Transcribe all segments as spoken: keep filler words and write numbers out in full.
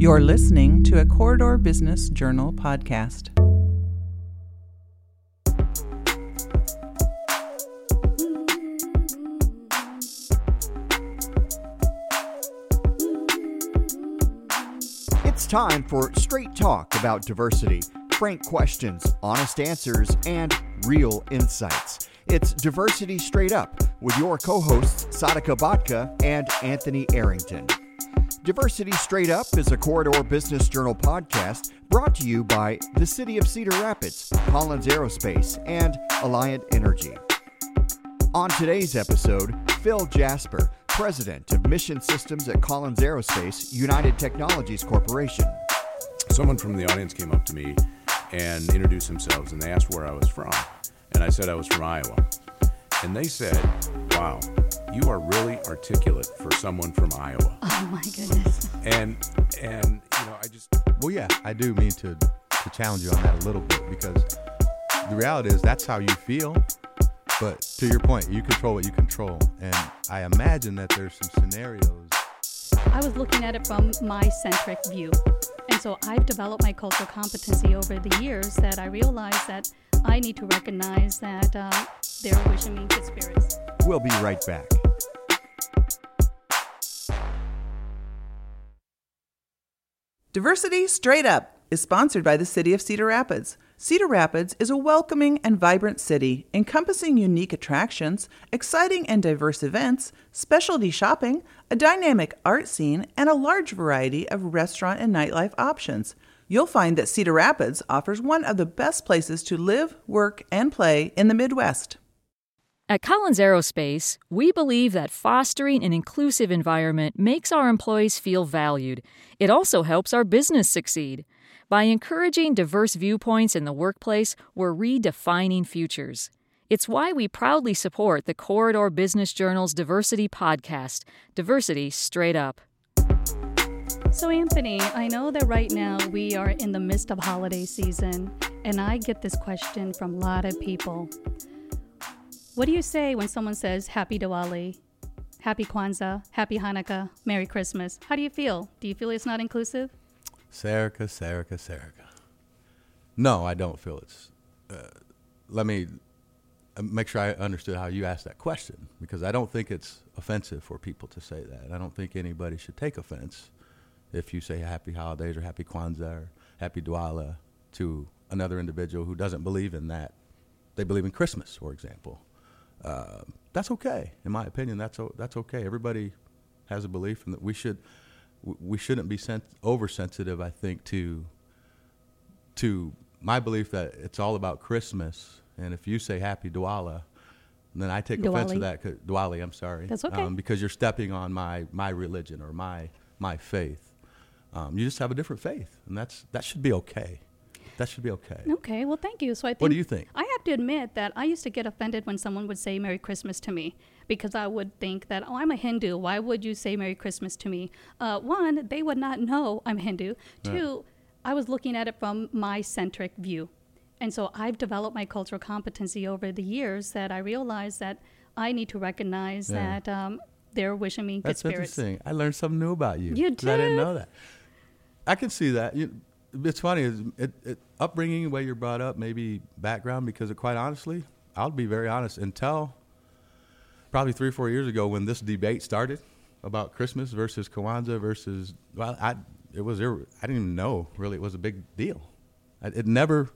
You're listening to a Corridor Business Journal podcast. It's time for straight talk about diversity, frank questions, honest answers, and real insights. It's Diversity Straight Up with your co-hosts Sadaka Bodka and Anthony Arrington. Diversity Straight Up is a Corridor Business Journal podcast brought to you by the City of Cedar Rapids, Collins Aerospace, and Alliant Energy. On today's episode, Phil Jasper, President of Mission Systems at Collins Aerospace, United Technologies Corporation. Someone from the audience came up to me and introduced themselves, and they asked where I was from. And I said I was from Iowa. And they said, wow, you are really articulate for someone from Iowa. Oh my goodness. And, and you know, I just... Well, yeah, I do mean to, to challenge you on that a little bit, because the reality is that's how you feel. But to your point, you control what you control. And I imagine that there's some scenarios. I was looking at it from my centric view. And so I've developed my cultural competency over the years that I realized that I need to recognize that uh, they're wishing me good spirits. We'll be right back. Diversity Straight Up is sponsored by the City of Cedar Rapids. Cedar Rapids is a welcoming and vibrant city, encompassing unique attractions, exciting and diverse events, specialty shopping, a dynamic art scene, and a large variety of restaurant and nightlife options. You'll find that Cedar Rapids offers one of the best places to live, work, and play in the Midwest. At Collins Aerospace, we believe that fostering an inclusive environment makes our employees feel valued. It also helps our business succeed. By encouraging diverse viewpoints in the workplace, we're redefining futures. It's why we proudly support the Corridor Business Journal's Diversity podcast, Diversity Straight Up. So Anthony, I know that right now we are in the midst of holiday season, and I get this question from a lot of people. What do you say when someone says Happy Diwali, Happy Kwanzaa, Happy Hanukkah, Merry Christmas? How do you feel? Do you feel it's not inclusive? Sarika, Sarika, Sarika. No, I don't feel it's... Uh, let me make sure I understood how you asked that question, because I don't think it's offensive for people to say that. I don't think anybody should take offense if you say happy holidays or happy Kwanzaa or happy Diwali to another individual who doesn't believe in that. They believe in Christmas, for example. Uh, that's okay. In my opinion, that's o- that's okay. Everybody has a belief, and that we should w- we shouldn't be sent- oversensitive, I think, to to my belief that it's all about Christmas. And if you say happy Diwali, then I take Diwali. offense to that. 'Cause, Diwali, I'm sorry. That's okay. Um, because you're stepping on my, my religion or my my faith. Um, you just have a different faith, and that's that should be okay. That should be okay. Okay, well, thank you. So I think. What do you think? I have to admit that I used to get offended when someone would say Merry Christmas to me, because I would think that, oh, I'm a Hindu. Why would you say Merry Christmas to me? Uh, one, they would not know I'm Hindu. Two, yeah. I was looking at it from my centric view. And so I've developed my cultural competency over the years that I realized that I need to recognize yeah. that um, they're wishing me good That's spirits. That's interesting. I learned something new about you. You did? I didn't know that. I can see that. You, it's funny, it, it, upbringing, the way you're brought up, maybe background, because it, quite honestly, I'll be very honest, until probably three or four years ago when this debate started about Christmas versus Kwanzaa versus, well, I it was, I didn't even know, really, it was a big deal. I, it never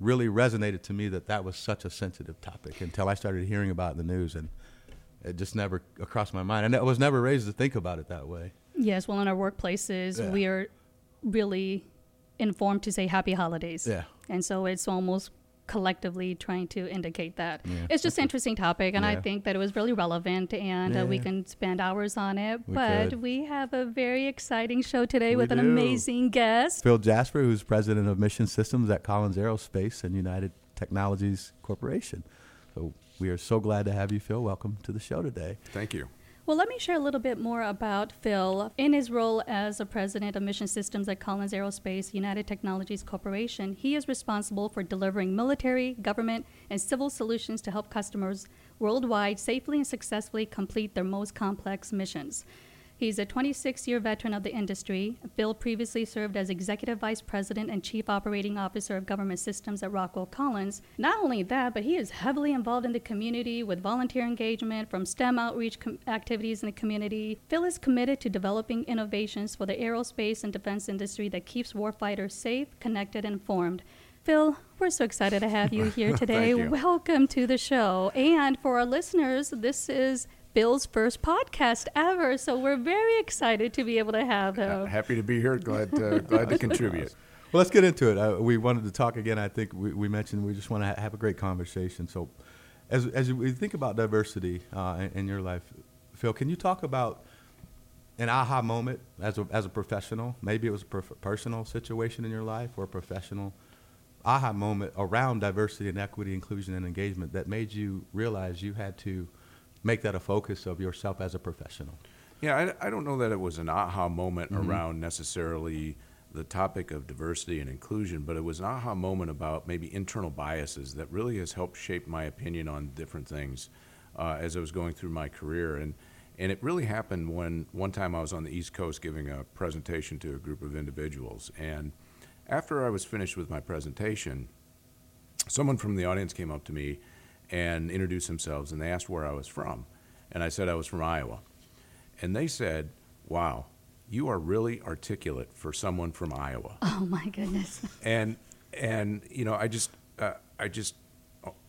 really resonated to me that that was such a sensitive topic until I started hearing about it in the news, and it just never crossed my mind. And I was never raised to think about it that way. Yes, well, in our workplaces, yeah. we are... really informed to say happy holidays. Yeah. And so it's almost collectively trying to indicate that. Yeah. It's just an interesting topic, and yeah. I think that it was really relevant, and yeah. uh, we can spend hours on it. We but could. We have a very exciting show today we with do. an amazing guest. Phil Jasper, who's President of Mission Systems at Collins Aerospace and United Technologies Corporation. So we are so glad to have you, Phil. Welcome to the show today. Thank you. Well, let me share a little bit more about Phil. In his role as a president of Mission Systems at Collins Aerospace United Technologies Corporation, he is responsible for delivering military, government, and civil solutions to help customers worldwide safely and successfully complete their most complex missions. He's a twenty-six-year veteran of the industry. Phil previously served as Executive Vice President and Chief Operating Officer of Government Systems at Rockwell Collins. Not only that, but he is heavily involved in the community with volunteer engagement from STEM outreach com- activities in the community. Phil is committed to developing innovations for the aerospace and defense industry that keeps warfighters safe, connected, and informed. Phil, we're so excited to have you here today. Thank you. Welcome to the show. And for our listeners, this is Phil's first podcast ever, so we're very excited to be able to have him. Uh, happy to be here. Glad, uh, glad to contribute. Well, let's get into it. Uh, we wanted to talk again. I think we, we mentioned we just want to ha- have a great conversation. So, as as we think about diversity uh, in, in your life, Phil, can you talk about an aha moment as a, as a professional? Maybe it was a per- personal situation in your life or a professional aha moment around diversity and equity, inclusion, and engagement that made you realize you had to make that a focus of yourself as a professional. Yeah, I, I don't know that it was an aha moment mm-hmm. around necessarily the topic of diversity and inclusion, but it was an aha moment about maybe internal biases that really has helped shape my opinion on different things uh, as I was going through my career. And and it really happened when one time I was on the East Coast giving a presentation to a group of individuals. And after I was finished with my presentation, someone from the audience came up to me and introduced themselves, and they asked where I was from. And I said I was from Iowa. And they said, wow, you are really articulate for someone from Iowa. Oh, my goodness. And, and you know, I just uh, I just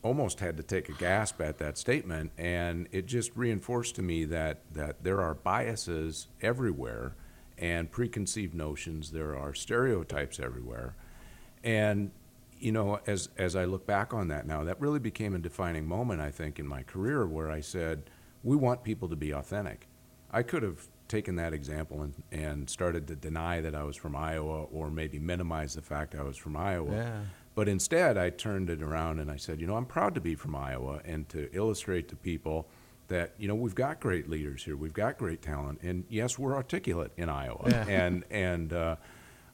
almost had to take a gasp at that statement, and it just reinforced to me that, that there are biases everywhere and preconceived notions. There are stereotypes everywhere. And you know, as as I look back on that now, that really became a defining moment, I think, in my career where I said, we want people to be authentic. I could have taken that example and, and started to deny that I was from Iowa or maybe minimize the fact I was from Iowa. Yeah. But instead, I turned it around and I said, you know, I'm proud to be from Iowa and to illustrate to people that, you know, we've got great leaders here. We've got great talent. And yes, we're articulate in Iowa. Yeah. And, and uh,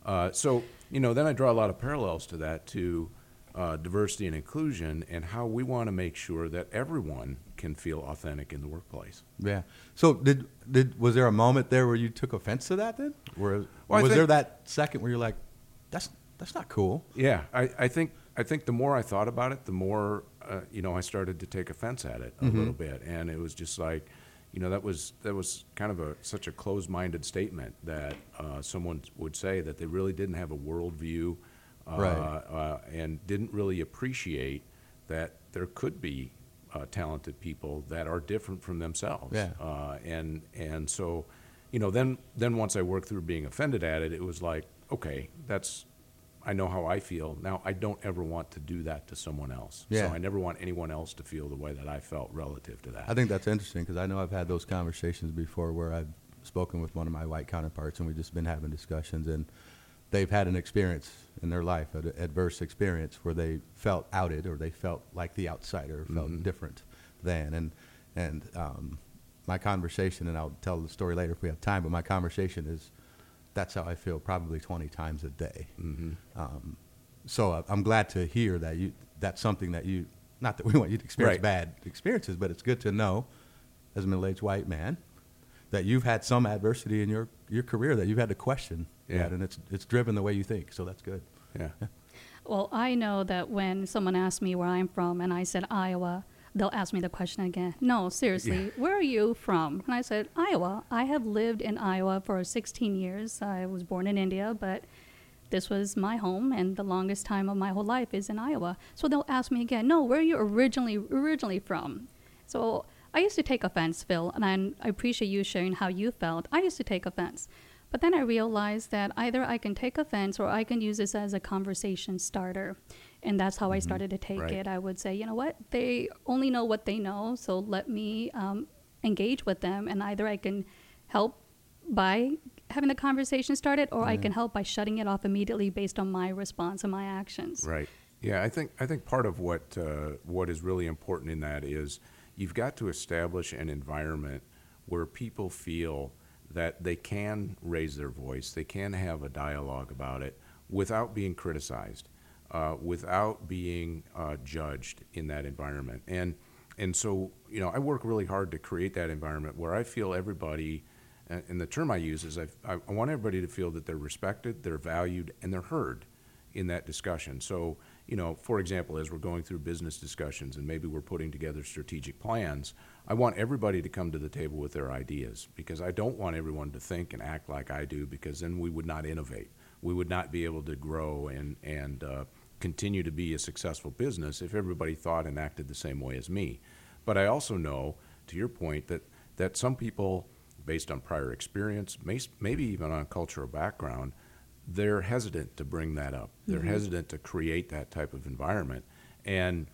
uh, so... You know, then I draw a lot of parallels to that, to uh, diversity and inclusion and how we want to make sure that everyone can feel authentic in the workplace. Yeah. So did did was there a moment there where you took offense to that then? Or well, was there that second where you're like, that's that's not cool? Yeah. I, I think I think the more I thought about it, the more, uh, you know, I started to take offense at it a mm-hmm. little bit. And it was just like, you know, that was that was kind of a such a closed-minded statement that uh, someone would say that they really didn't have a worldview uh, right. uh, and didn't really appreciate that there could be uh, talented people that are different from themselves. Yeah. Uh, and and so, you know, then then once I worked through being offended at it, it was like, okay, that's I know how I feel. Now I don't ever want to do that to someone else. Yeah. So I never want anyone else to feel the way that I felt relative to that. I think that's interesting because I know I've had those conversations before where I've spoken with one of my white counterparts and we've just been having discussions and they've had an experience in their life, an adverse experience where they felt outed or they felt like the outsider, felt mm-hmm. different than. And, and um, my conversation, and I'll tell the story later if we have time, but my conversation is, that's how I feel probably twenty times a day. Mm-hmm. Um, so I, I'm glad to hear that you, that's something that you, not that we want you to experience right. bad experiences, but it's good to know as a middle-aged white man that you've had some adversity in your, your career that you've had to question yeah. that, and it's, it's driven the way you think. So that's good. Yeah. yeah. Well, I know that when someone asks me where I'm from and I said Iowa, they'll ask me the question again. No, seriously, yeah. where are you from? And I said, Iowa. I have lived in Iowa for sixteen years. I was born in India, but this was my home, and the longest time of my whole life is in Iowa. So they'll ask me again, no, where are you originally originally from? So I used to take offense, Phil, and I appreciate you sharing how you felt. I used to take offense. But then I realized that either I can take offense or I can use this as a conversation starter. And that's how mm-hmm. I started to take right. it. I would say, you know what, they only know what they know, so let me um, engage with them. And either I can help by having the conversation started or yeah. I can help by shutting it off immediately based on my response and my actions. Right. Yeah, I think I think part of what uh, what is really important in that is you've got to establish an environment where people feel that they can raise their voice, they can have a dialogue about it without being criticized, uh, without being uh, judged in that environment. And and so, you know, I work really hard to create that environment where I feel everybody and, and the term I use is I've, I want everybody to feel that they're respected, they're valued, and they're heard in that discussion. So, you know, for example, as we're going through business discussions and maybe we're putting together strategic plans, I want everybody to come to the table with their ideas, because I don't want everyone to think and act like I do, because then we would not innovate. We would not be able to grow and, and uh, continue to be a successful business if everybody thought and acted the same way as me. But I also know, to your point, that, that some people, based on prior experience, may, maybe even on cultural background, they're hesitant to bring that up. They're mm-hmm. hesitant to create that type of environment. And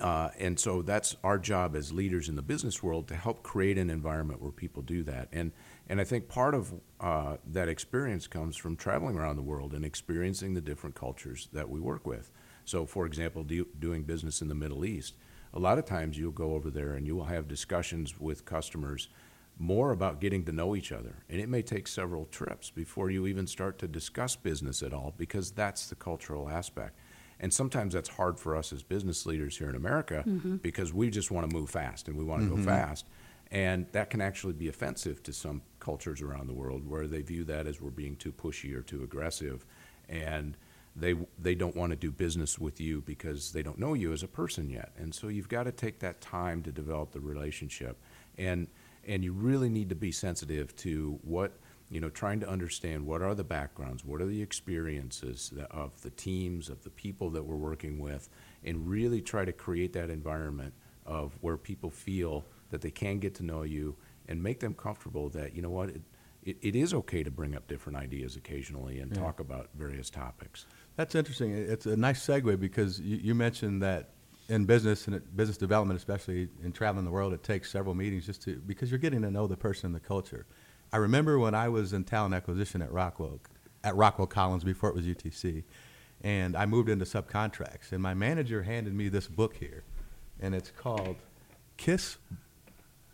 uh, and so that's our job as leaders in the business world, to help create an environment where people do that. And and I think part of uh, that experience comes from traveling around the world and experiencing the different cultures that we work with. So, for example, do, doing business in the Middle East, a lot of times you'll go over there and you will have discussions with customers more about getting to know each other. And it may take several trips before you even start to discuss business at all, because that's the cultural aspect. And sometimes that's hard for us as business leaders here in America, mm-hmm. because we just want to move fast and we want to mm-hmm. go fast. And that can actually be offensive to some cultures around the world, where they view that as we're being too pushy or too aggressive. And they they don't want to do business with you because they don't know you as a person yet. And so you've got to take that time to develop the relationship. And And you really need to be sensitive to what, you know, trying to understand what are the backgrounds, what are the experiences of the teams, of the people that we're working with, and really try to create that environment of where people feel that they can get to know you and make them comfortable that, you know what, it, it, it is okay to bring up different ideas occasionally and yeah. talk about various topics. That's interesting. It's a nice segue, because you, you mentioned that in business and business development, especially in traveling the world, it takes several meetings just to, because you're getting to know the person and the culture. I remember when I was in talent acquisition at Rockwell, at Rockwell Collins before it was U T C, and I moved into subcontracts, and my manager handed me this book here, and it's called Kiss,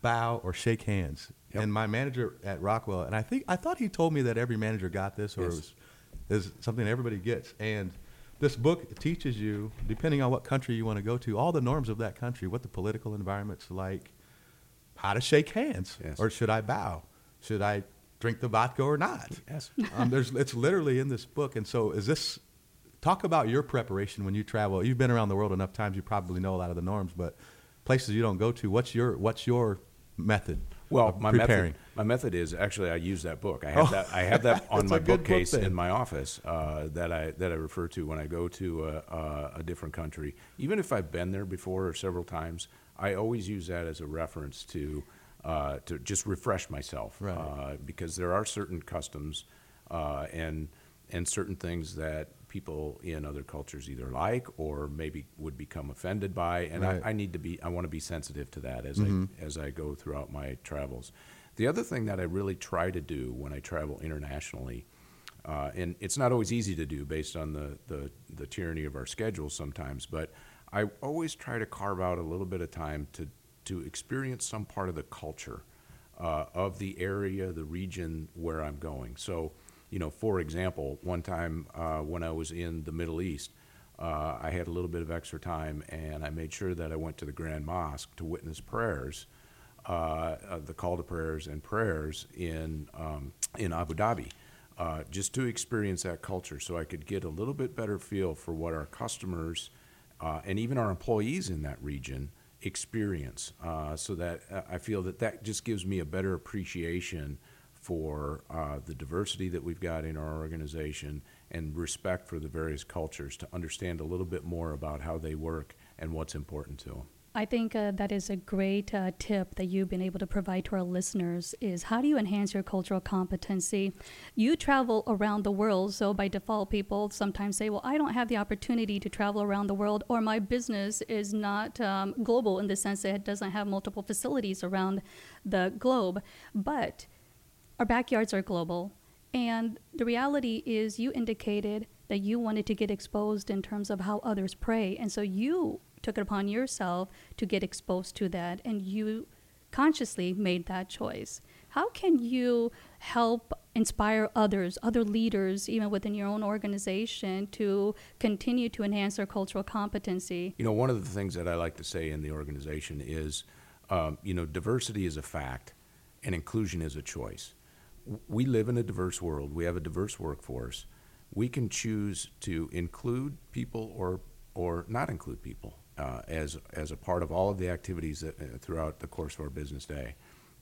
Bow or Shake Hands. Yep. And my manager at Rockwell, and I think I thought he told me that every manager got this, or yes. it was, is something everybody gets, and this book teaches you, depending on what country you want to go to, all the norms of that country, what the political environment's like, how to shake hands, yes. or should I bow? Should I drink the vodka or not? Yes. um, there's, it's literally in this book. And so is this, talk about your preparation when you travel. You've been around the world enough times, you probably know a lot of the norms, but places you don't go to, what's your what's your method? Well, my method, my method is actually I use that book. I have oh. that I have that on my bookcase book in my office uh, that I that I refer to when I go to a, a, a different country. Even if I've been there before or several times, I always use that as a reference to uh, to just refresh myself, right. uh, because there are certain customs uh, and and certain things that people in other cultures either like or maybe would become offended by, and right. I, I need to be I want to be sensitive to that as mm-hmm. I as I go throughout my travels. The other thing that I really try to do when I travel internationally, uh, and it's not always easy to do based on the, the the tyranny of our schedules sometimes, but I always try to carve out a little bit of time to to experience some part of the culture uh, of the area, the region where I'm going. So, you know, for example, one time uh, when I was in the Middle East, uh, I had a little bit of extra time, and I made sure that I went to the Grand Mosque to witness prayers, uh, the call to prayers and prayers in um, in Abu Dhabi, uh, just to experience that culture, so I could get a little bit better feel for what our customers uh, and even our employees in that region experience, uh, so that I feel that that just gives me a better appreciation for uh, the diversity that we've got in our organization and respect for the various cultures, to understand a little bit more about how they work and what's important to them. I think uh, that is a great uh, tip that you've been able to provide to our listeners, is how do you enhance your cultural competency? You travel around the world, so by default people sometimes say, well, I don't have the opportunity to travel around the world, or my business is not um, global in the sense that it doesn't have multiple facilities around the globe. But our backyards are global, and the reality is you indicated that you wanted to get exposed in terms of how others pray, and so you took it upon yourself to get exposed to that, and you consciously made that choice. How can you help inspire others, other leaders, even within your own organization, to continue to enhance their cultural competency? You know, one of the things that I like to say in the organization is, um, you know, diversity is a fact. and inclusion is a choice. We live in a diverse world. We have a diverse workforce. We can choose to include people or or not include people uh, as as a part of all of the activities that, uh, throughout the course of our business day.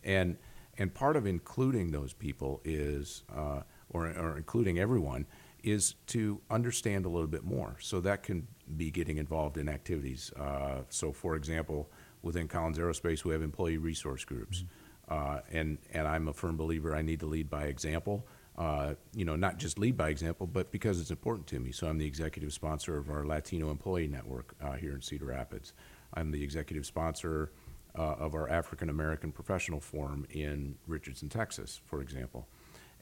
And and part of including those people is, uh, or, or including everyone, is to understand a little bit more. So that can be getting involved in activities. Uh, so, for example, within Collins Aerospace, we have employee resource groups. Mm-hmm. Uh, and, and I'm a firm believer I need to lead by example, uh, you know, not just lead by example, but because it's important to me. So I'm the executive sponsor of our Latino employee network uh, here in Cedar Rapids. I'm the executive sponsor uh, of our African American Professional Forum in Richardson, Texas, for example.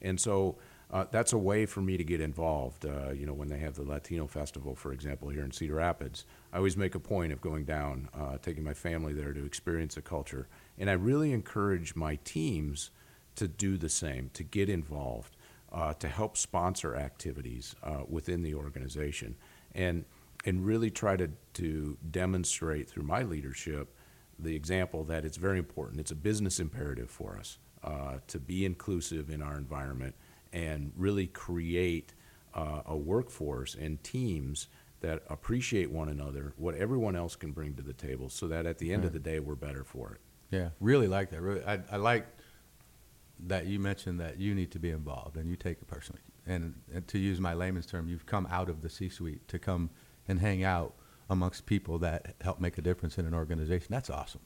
And so uh, that's a way for me to get involved. Uh, you know, when they have the Latino Festival, for example, here in Cedar Rapids, I always make a point of going down, uh, taking my family there to experience the culture. And I really encourage my teams to do the same, to get involved, uh, to help sponsor activities uh, within the organization, and and really try to, to demonstrate through my leadership the example that it's very important. It's a business imperative for us uh, to be inclusive in our environment and really create uh, a workforce and teams that appreciate one another, what everyone else can bring to the table, so that at the end Right. of the day, we're better for it. Yeah, really like that. Really, I, I like that you mentioned that you need to be involved and you take it personally. And, and to use my layman's term, you've come out of the C-suite to come and hang out amongst people that help make a difference in an organization. That's awesome.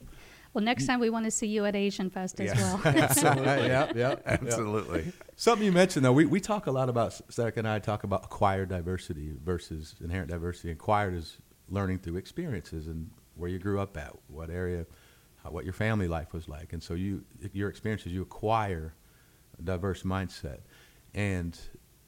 Well, next you, time we want to see you at Asian Fest yeah. as well. Absolutely. yeah, yeah, absolutely. Yeah. Something you mentioned, though, we, we talk a lot about, Sadaka and I talk about acquired diversity versus inherent diversity. Acquired is learning through experiences and where you grew up at, what area, what your family life was like. And so you, your experiences, you acquire a diverse mindset. And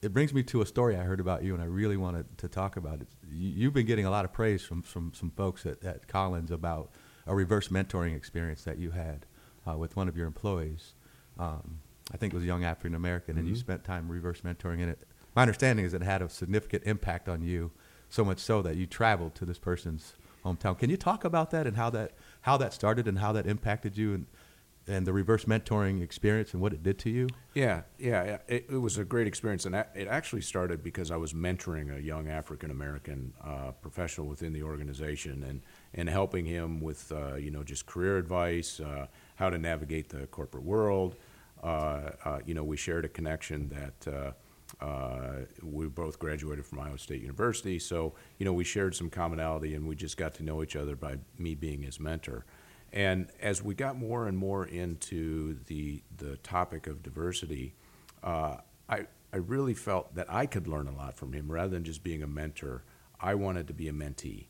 it brings me to a story I heard about you, and I really wanted to talk about it. You, you've been getting a lot of praise from, from some folks at, at Collins about a reverse mentoring experience that you had uh, with one of your employees. Um, I think it was a young African American, mm-hmm. and you spent time reverse mentoring in it. My understanding is it had a significant impact on you, so much so that you traveled to this person's hometown. Can you talk about that and how that how that started and how that impacted you and and the reverse mentoring experience and what it did to you? Yeah, yeah, it, it was a great experience. And it actually started because I was mentoring a young African-American uh, professional within the organization and, and helping him with, uh, you know, just career advice, uh, how to navigate the corporate world. Uh, uh, you know, we shared a connection that uh, Uh, we both graduated from Iowa State University, so you know we shared some commonality, and we just got to know each other by me being his mentor. And as we got more and more into the the topic of diversity, uh, I I really felt that I could learn a lot from him rather than just being a mentor. I wanted to be a mentee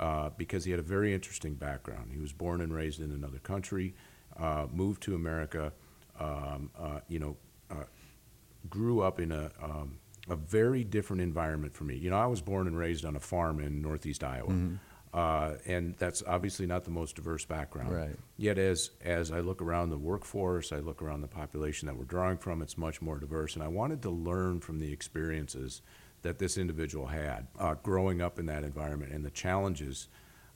uh, because he had a very interesting background. He was born and raised in another country, uh, moved to America, um, uh, you know. Uh, grew up in a um, a very different environment from me. You know, I was born and raised on a farm in northeast Iowa, mm-hmm. uh, and that's obviously not the most diverse background. Right. Yet as, as I look around the workforce, I look around the population that we're drawing from, it's much more diverse, and I wanted to learn from the experiences that this individual had uh, growing up in that environment and the challenges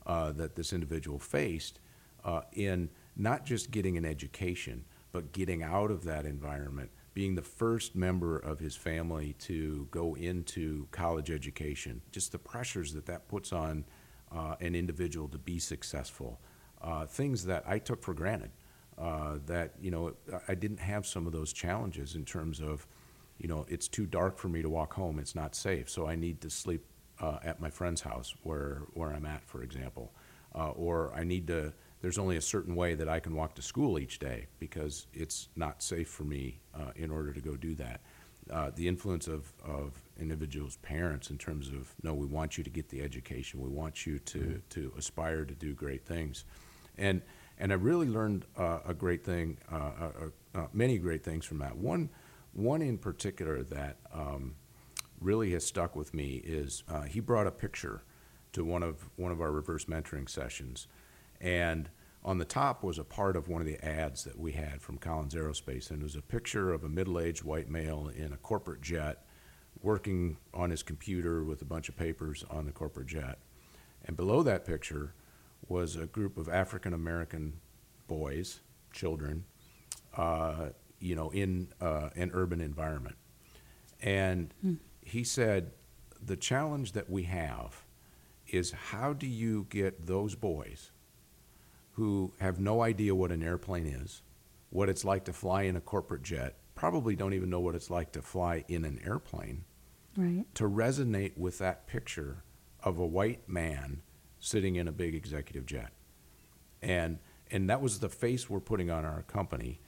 uh, that this individual faced uh, in not just getting an education, but getting out of that environment, being the first member of his family to go into college education, just the pressures that that puts on uh, an individual to be successful, uh, things that I took for granted, uh, that, you know, I didn't have some of those challenges in terms of, you know, it's too dark for me to walk home, it's not safe, so I need to sleep uh, at my friend's house where, where I'm at, for example, uh, or I need to, there's only a certain way that I can walk to school each day because it's not safe for me uh, in order to go do that. Uh, the influence of, of individuals' parents in terms of, no, we want you to get the education. We want you to, mm-hmm. to aspire to do great things. And and I really learned uh, a great thing, uh, uh, uh, many great things from that. One, one in particular that um, really has stuck with me is uh, he brought a picture to one of one of our reverse mentoring sessions. And on the top was a part of one of the ads that we had from Collins Aerospace, and it was a picture of a middle-aged white male in a corporate jet working on his computer with a bunch of papers on the corporate jet. And below that picture was a group of African-American boys, children, uh, you know, in uh, an urban environment. And mm. he said, the challenge that we have is how do you get those boys who have no idea what an airplane is, what it's like to fly in a corporate jet, probably don't even know what it's like to fly in an airplane, right, to resonate with that picture of a white man sitting in a big executive jet. And and that was the face we're putting on our company.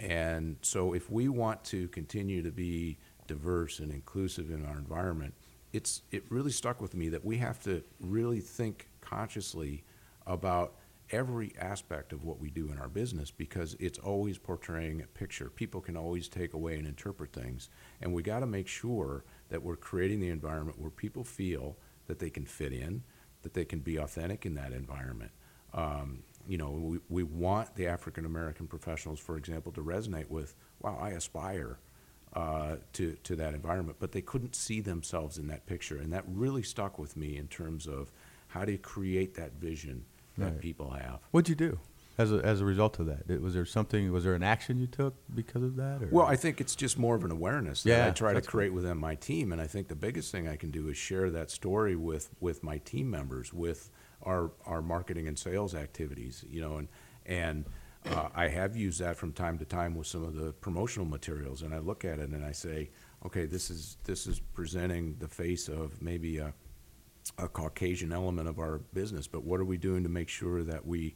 And so if we want to continue to be diverse and inclusive in our environment, it's it really stuck with me that we have to really think consciously about every aspect of what we do in our business, because it's always portraying a picture. People can always take away and interpret things, and we got to make sure that we're creating the environment where people feel that they can fit in, that they can be authentic in that environment. Um, you know, we, we want the African-American professionals, for example, to resonate with, wow, I aspire Uh, to, to that environment, but they couldn't see themselves in that picture. And that really stuck with me in terms of how do you create that vision that right. people have. What'd you do as a, as a result of that? It, was there something, was there an action you took because of that? Or? Well, I think it's just more of an awareness that yeah, I try to create cool. within my team. And I think the biggest thing I can do is share that story with, with my team members, with our, our marketing and sales activities, you know, and, and, Uh, I have used that from time to time with some of the promotional materials, and I look at it and I say, okay, this is this is presenting the face of maybe a, a Caucasian element of our business, but what are we doing to make sure that we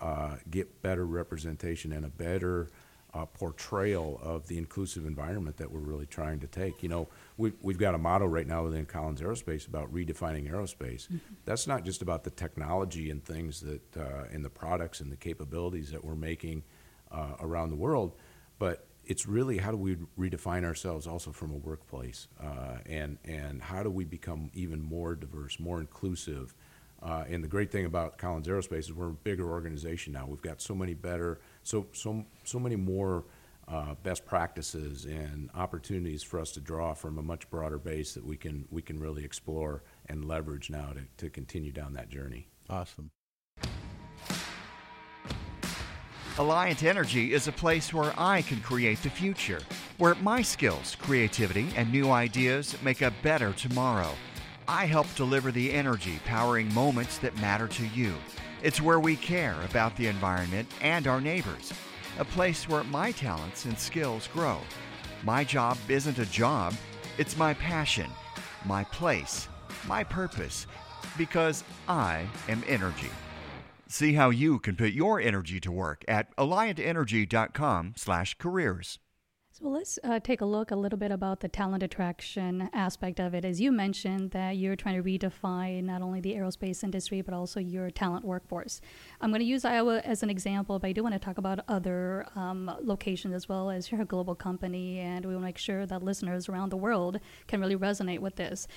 uh, get better representation and a better uh, portrayal of the inclusive environment that we're really trying to take? You know, we've, we've got a motto right now within Collins Aerospace about redefining aerospace. Mm-hmm. That's not just about the technology and things that, uh, and the products and the capabilities that we're making uh, around the world, but it's really how do we redefine ourselves also from a workplace, uh, and, and how do we become even more diverse, more inclusive? Uh, and the great thing about Collins Aerospace is we're a bigger organization now. We've got so many better, so so so many more uh, best practices and opportunities for us to draw from a much broader base that we can we can really explore and leverage now to, to continue down that journey. Awesome. Alliant Energy is a place where I can create the future, where my skills, creativity, and new ideas make a better tomorrow. I help deliver the energy powering moments that matter to you. It's where we care about the environment and our neighbors, a place where my talents and skills grow. My job isn't a job, it's my passion, my place, my purpose, because I am energy. See how you can put your energy to work at alliant energy dot com slash careers. Well, let's uh, take a look a little bit about the talent attraction aspect of it. As you mentioned that you're trying to redefine not only the aerospace industry, but also your talent workforce. I'm going to use Iowa as an example, but I do want to talk about other um, locations as well, as you're a global company, and we want to make sure that listeners around the world can really resonate with this.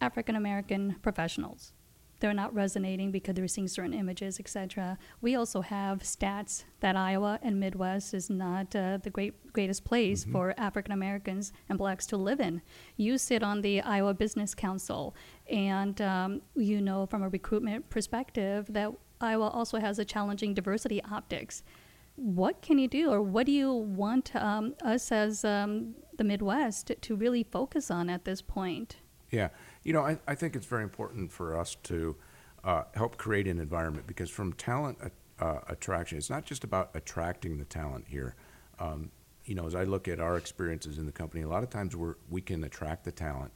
African-American professionals, they're not resonating because they're seeing certain images, et cetera. We also have stats that Iowa and Midwest is not uh, the great greatest place mm-hmm. for African-Americans and blacks to live in. You sit on the Iowa Business Council, and um, you know from a recruitment perspective that Iowa also has a challenging diversity optics. What can you do, or what do you want um, us as um, the Midwest to really focus on at this point? Yeah. You know, I, I think it's very important for us to uh, help create an environment, because from talent uh, attraction, it's not just about attracting the talent here. Um, you know, as I look at our experiences in the company, a lot of times we're, we can attract the talent,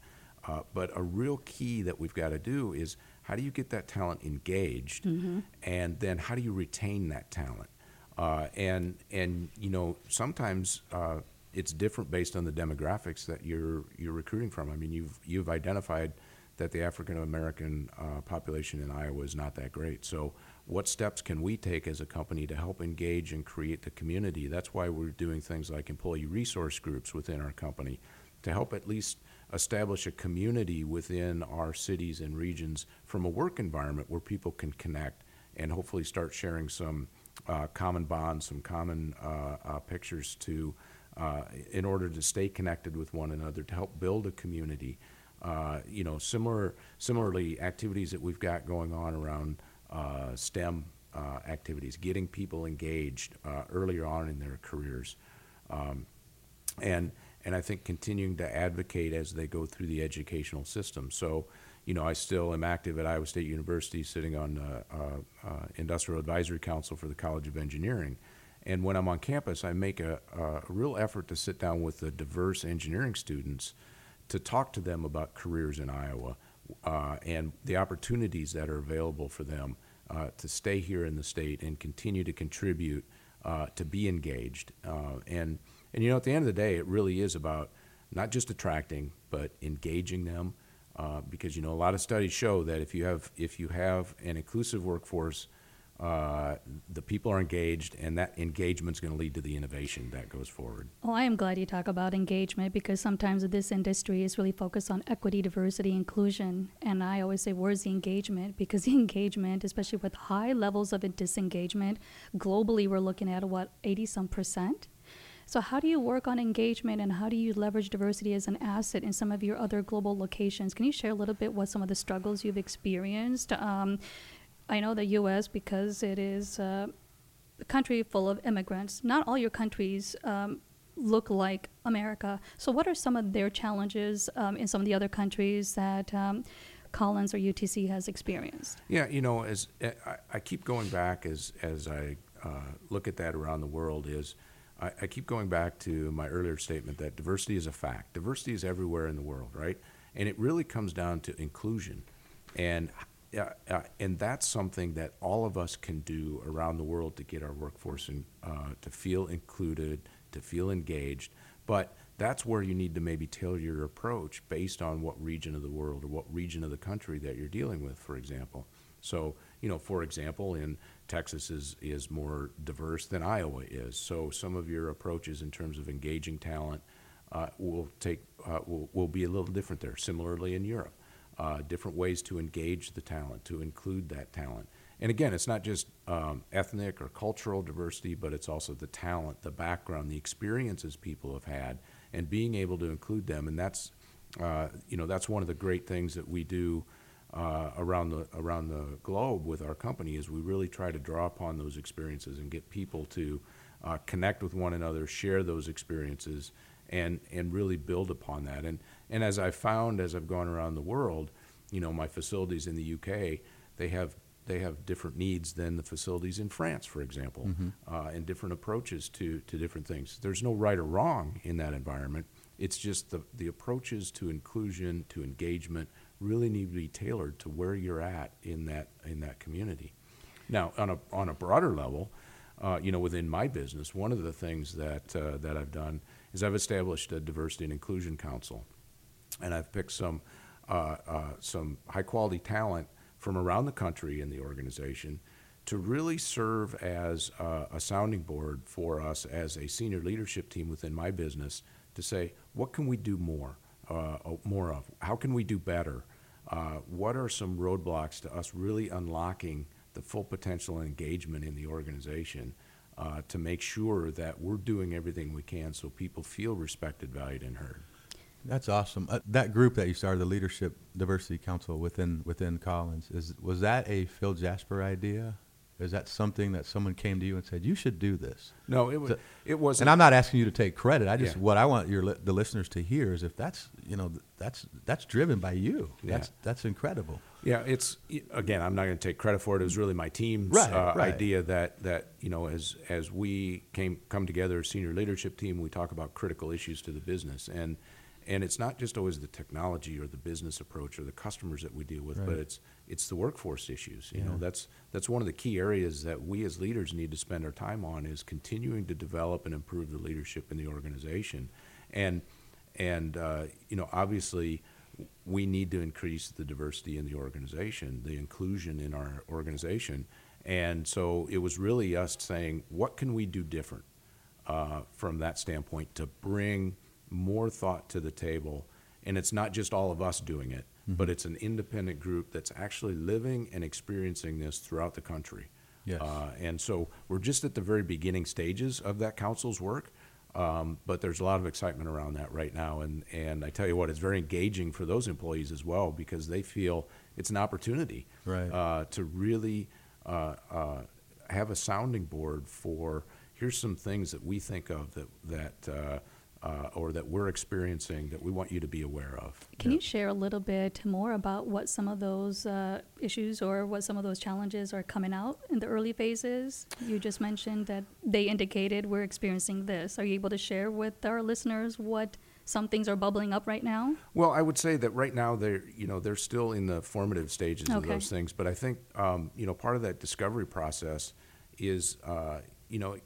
uh, but a real key that we've got to do is how do you get that talent engaged, mm-hmm. and then how do you retain that talent? Uh, and, and you know, sometimes uh, it's different based on the demographics that you're you're recruiting from. I mean, you've you've identified that the African American uh, population in Iowa is not that great. So, what steps can we take as a company to help engage and create the community? That's why we're doing things like employee resource groups within our company to help at least establish a community within our cities and regions from a work environment where people can connect and hopefully start sharing some uh, common bonds, some common uh, uh, pictures to. Uh, in order to stay connected with one another, to help build a community. Uh, you know, similar, similarly, activities that we've got going on around uh, STEM uh, activities, getting people engaged uh, earlier on in their careers, um, and and I think continuing to advocate as they go through the educational system. So, you know, I still am active at Iowa State University, sitting on uh, uh, uh, Industrial Advisory Council for the College of Engineering. And when I'm on campus, I make a, a real effort to sit down with the diverse engineering students to talk to them about careers in Iowa uh, and the opportunities that are available for them uh, to stay here in the state and continue to contribute, uh, to be engaged. Uh, and, and, you know, at the end of the day, it really is about not just attracting, but engaging them. Uh, because, you know, a lot of studies show that if you have if you have an inclusive workforce, uh, the people are engaged, and that engagement's going to lead to the innovation that goes forward. Well, I am glad you talk about engagement, because sometimes this industry is really focused on equity, diversity, inclusion, and I always say, where's the engagement? Because the engagement, especially with high levels of disengagement, globally we're looking at, what, eighty-some percent? So how do you work on engagement, and how do you leverage diversity as an asset in some of your other global locations? Can you share a little bit what some of the struggles you've experienced? Um, I know the U S, because it is uh, a country full of immigrants, not all your countries um, look like America. So what are some of their challenges um, in some of the other countries that um, Collins or U T C has experienced? Yeah, you know, as uh, I, I keep going back as, as I uh, look at that around the world is, I, I keep going back to my earlier statement that diversity is a fact. Diversity is everywhere in the world, right? And it really comes down to inclusion. And uh, uh, and that's something that all of us can do around the world to get our workforce in, uh, to feel included, to feel engaged. But that's where you need to maybe tailor your approach based on what region of the world or what region of the country that you're dealing with, for example. So, you know, for example, in Texas is, is more diverse than Iowa is. So some of your approaches in terms of engaging talent uh, will take uh, will, will be a little different there. Similarly in Europe, uh, different ways to engage the talent, to include that talent. And again, it's not just um, ethnic or cultural diversity, but it's also the talent, the background, the experiences people have had, and being able to include them. And that's uh, you know that's one of the great things that we do Uh, around the around the globe with our company, is we really try to draw upon those experiences and get people to uh, connect with one another, share those experiences, and and really build upon that. And and as I found as I've gone around the world, you know, my facilities in the U K, they have they have different needs than the facilities in France, for example, mm-hmm. uh, and different approaches to to different things. There's no right or wrong in that environment. It's just the the approaches to inclusion, to engagement, really need to be tailored to where you're at in that in that community. Now, on a on a broader level, uh, you know, within my business, one of the things that uh, that I've done is I've established a diversity and inclusion council, and I've picked some uh, uh, some high quality talent from around the country in the organization to really serve as uh, a sounding board for us as a senior leadership team within my business to say, what can we do more? Uh, more of? How can we do better? Uh, what are some roadblocks to us really unlocking the full potential and engagement in the organization uh, to make sure that we're doing everything we can so people feel respected, valued, and heard? That's awesome. Uh, that group that you started, the Leadership Diversity Council within within Collins, is was that a Phil Jasper idea? Is that something that someone came to you and said, you should do this? No, it was. So, it wasn't. And I'm not asking you to take credit. I just yeah. what I want your li- the listeners to hear is if that's you know that's that's driven by you. Yeah. That's that's incredible. Yeah, it's again. I'm not going to take credit for it. It was really my team's right, uh, right. idea that that you know as as we came come together as senior leadership team, we talk about critical issues to the business, and and it's not just always the technology or the business approach or the customers that we deal with, right. but it's. It's the workforce issues. You yeah. know, that's that's one of the key areas that we as leaders need to spend our time on is continuing to develop and improve the leadership in the organization. And, and uh, you know, obviously we need to increase the diversity in the organization, the inclusion in our organization. And so it was really us saying, what can we do different uh, from that standpoint to bring more thought to the table? And it's not just all of us doing it. Mm-hmm. But it's an independent group that's actually living and experiencing this throughout the country. Yes. Uh, and so we're just at the very beginning stages of that council's work, um, but there's a lot of excitement around that right now. And, and I tell you what, it's very engaging for those employees as well because they feel it's an opportunity right. uh, to really uh, uh, have a sounding board for, here's some things that we think of that, that uh, uh, or that we're experiencing that we want you to be aware of. Can yeah. you share a little bit more about what some of those uh, issues or what some of those challenges are coming out in the early phases? You just mentioned that they indicated we're experiencing this. Are you able to share with our listeners what some things are bubbling up right now? Well, I would say that right now they're, you know, they're still in the formative stages okay. of those things. But I think, um, you know, part of that discovery process is, uh, you know,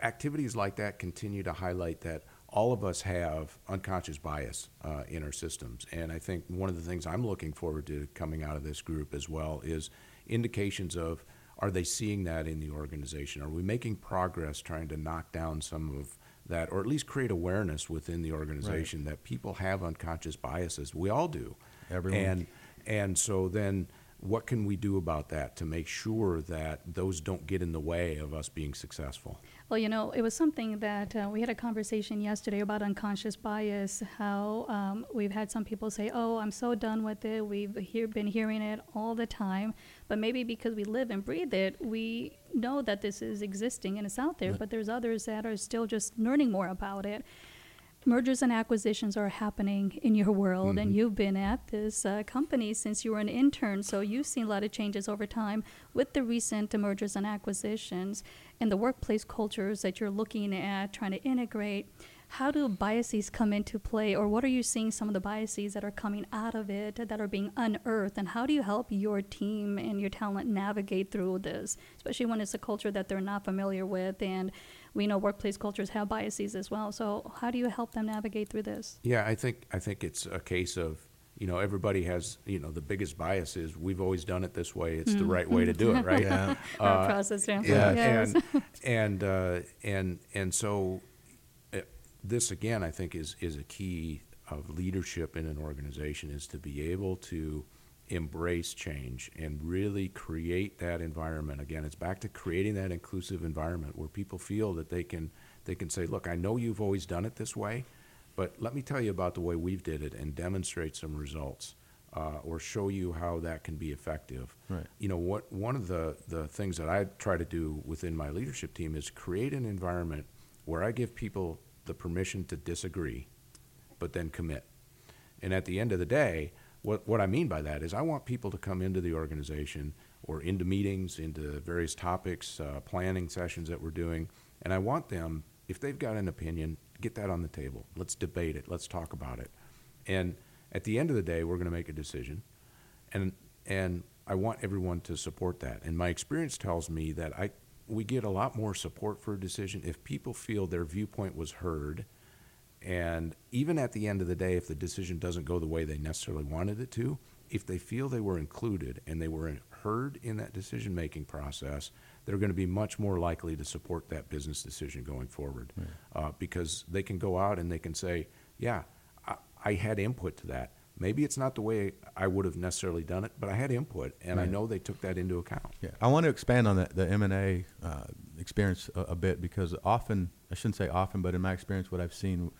activities like that continue to highlight that all of us have unconscious bias uh, in our systems. And I think one of the things I'm looking forward to coming out of this group as well is indications of, are they seeing that in the organization? Are we making progress trying to knock down some of that, or at least create awareness within the organization right. that people have unconscious biases. We all do. Everyone. And, and so then what can we do about that to make sure that those don't get in the way of us being successful? Well, you know, it was something that uh, we had a conversation yesterday about unconscious bias, how um, we've had some people say, oh, I'm so done with it. We've hear, been hearing it all the time. But maybe because we live and breathe it, we know that this is existing and it's out there. Yeah. But there's others that are still just learning more about it. Mergers and acquisitions are happening in your world, mm-hmm. and you've been at this uh, company since you were an intern, so you've seen a lot of changes over time with the recent mergers and acquisitions and the workplace cultures that you're looking at, trying to integrate. How do biases come into play, or what are you seeing some of the biases that are coming out of it that are being unearthed, and how do you help your team and your talent navigate through this, especially when it's a culture that they're not familiar with? And we know workplace cultures have biases as well. So how do you help them navigate through this? Yeah, I think I think it's a case of, you know, everybody has, you know, the biggest bias is we've always done it this way. It's mm. the right way to do it, right? yeah. Uh, process yeah. Yes. And and, uh, and and so uh, this, again, I think is, is a key of leadership in an organization is to be able to embrace change and really create that environment. Again, it's back to creating that inclusive environment where people feel that they can they can say, look, I know you've always done it this way, but let me tell you about the way we've did it and demonstrate some results uh, or show you how that can be effective. Right. You know, what one of the, the things that I try to do within my leadership team is create an environment where I give people the permission to disagree, but then commit. And at the end of the day, What what I mean by that is I want people to come into the organization or into meetings, into various topics, uh, planning sessions that we're doing, and I want them, if they've got an opinion, get that on the table. Let's debate it. Let's talk about it. And at the end of the day, we're going to make a decision, and and I want everyone to support that. And my experience tells me that I we get a lot more support for a decision if people feel their viewpoint was heard. And even at the end of the day, if the decision doesn't go the way they necessarily wanted it to, if they feel they were included and they were heard in that decision-making process, they're going to be much more likely to support that business decision going forward. Right. Uh, because they can go out and they can say, yeah, I, I had input to that. Maybe it's not the way I would have necessarily done it, but I had input, and right. I know they took that into account. Yeah, I want to expand on that, the M and A uh, experience a, a bit, because often, I shouldn't say often, but in my experience, what I've seen,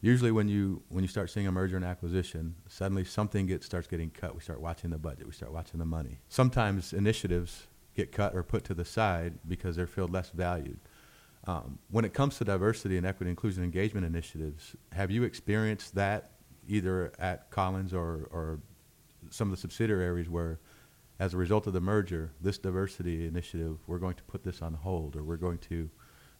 usually when you when you start seeing a merger and acquisition, suddenly something gets starts getting cut. We start watching the budget. We start watching the money. Sometimes initiatives get cut or put to the side because they're feel less valued. Um, when it comes to diversity and equity, inclusion, engagement initiatives, have you experienced that either at Collins or, or some of the subsidiaries where, as a result of the merger, this diversity initiative, we're going to put this on hold, or we're going to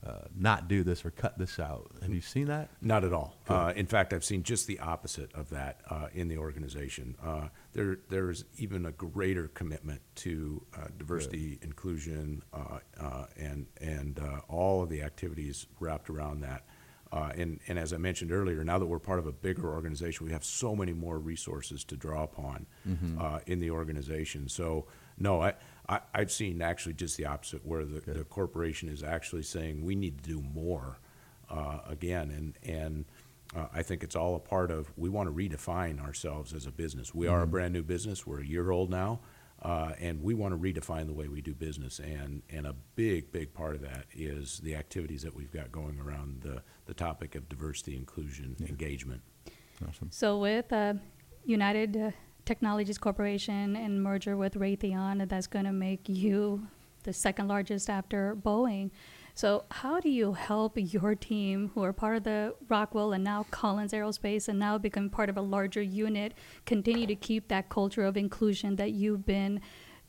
uh, not do this or cut this out? Have you seen that? Not at all. Cool. Uh, in fact, I've seen just the opposite of that uh, in the organization. Uh, there, there's even a greater commitment to uh, diversity, Good. inclusion, uh, uh, and and uh, all of the activities wrapped around that. Uh, and, and as I mentioned earlier, now that we're part of a bigger organization, we have so many more resources to draw upon mm-hmm. uh, in the organization. So, no, I, I, I've seen actually just the opposite, where the, the corporation is actually saying we need to do more uh, again. And, and uh, I think it's all a part of we want to redefine ourselves as a business. We mm-hmm. are a brand new business. We're a year old now. Uh, and we want to redefine the way we do business, and, and a big, big part of that is the activities that we've got going around the, the topic of diversity, inclusion, yeah. engagement. Awesome. So with uh, United Technologies Corporation and merger with Raytheon, that's going to make you the second largest after Boeing. So how do you help your team who are part of the Rockwell and now Collins Aerospace and now become part of a larger unit continue to keep that culture of inclusion that you've been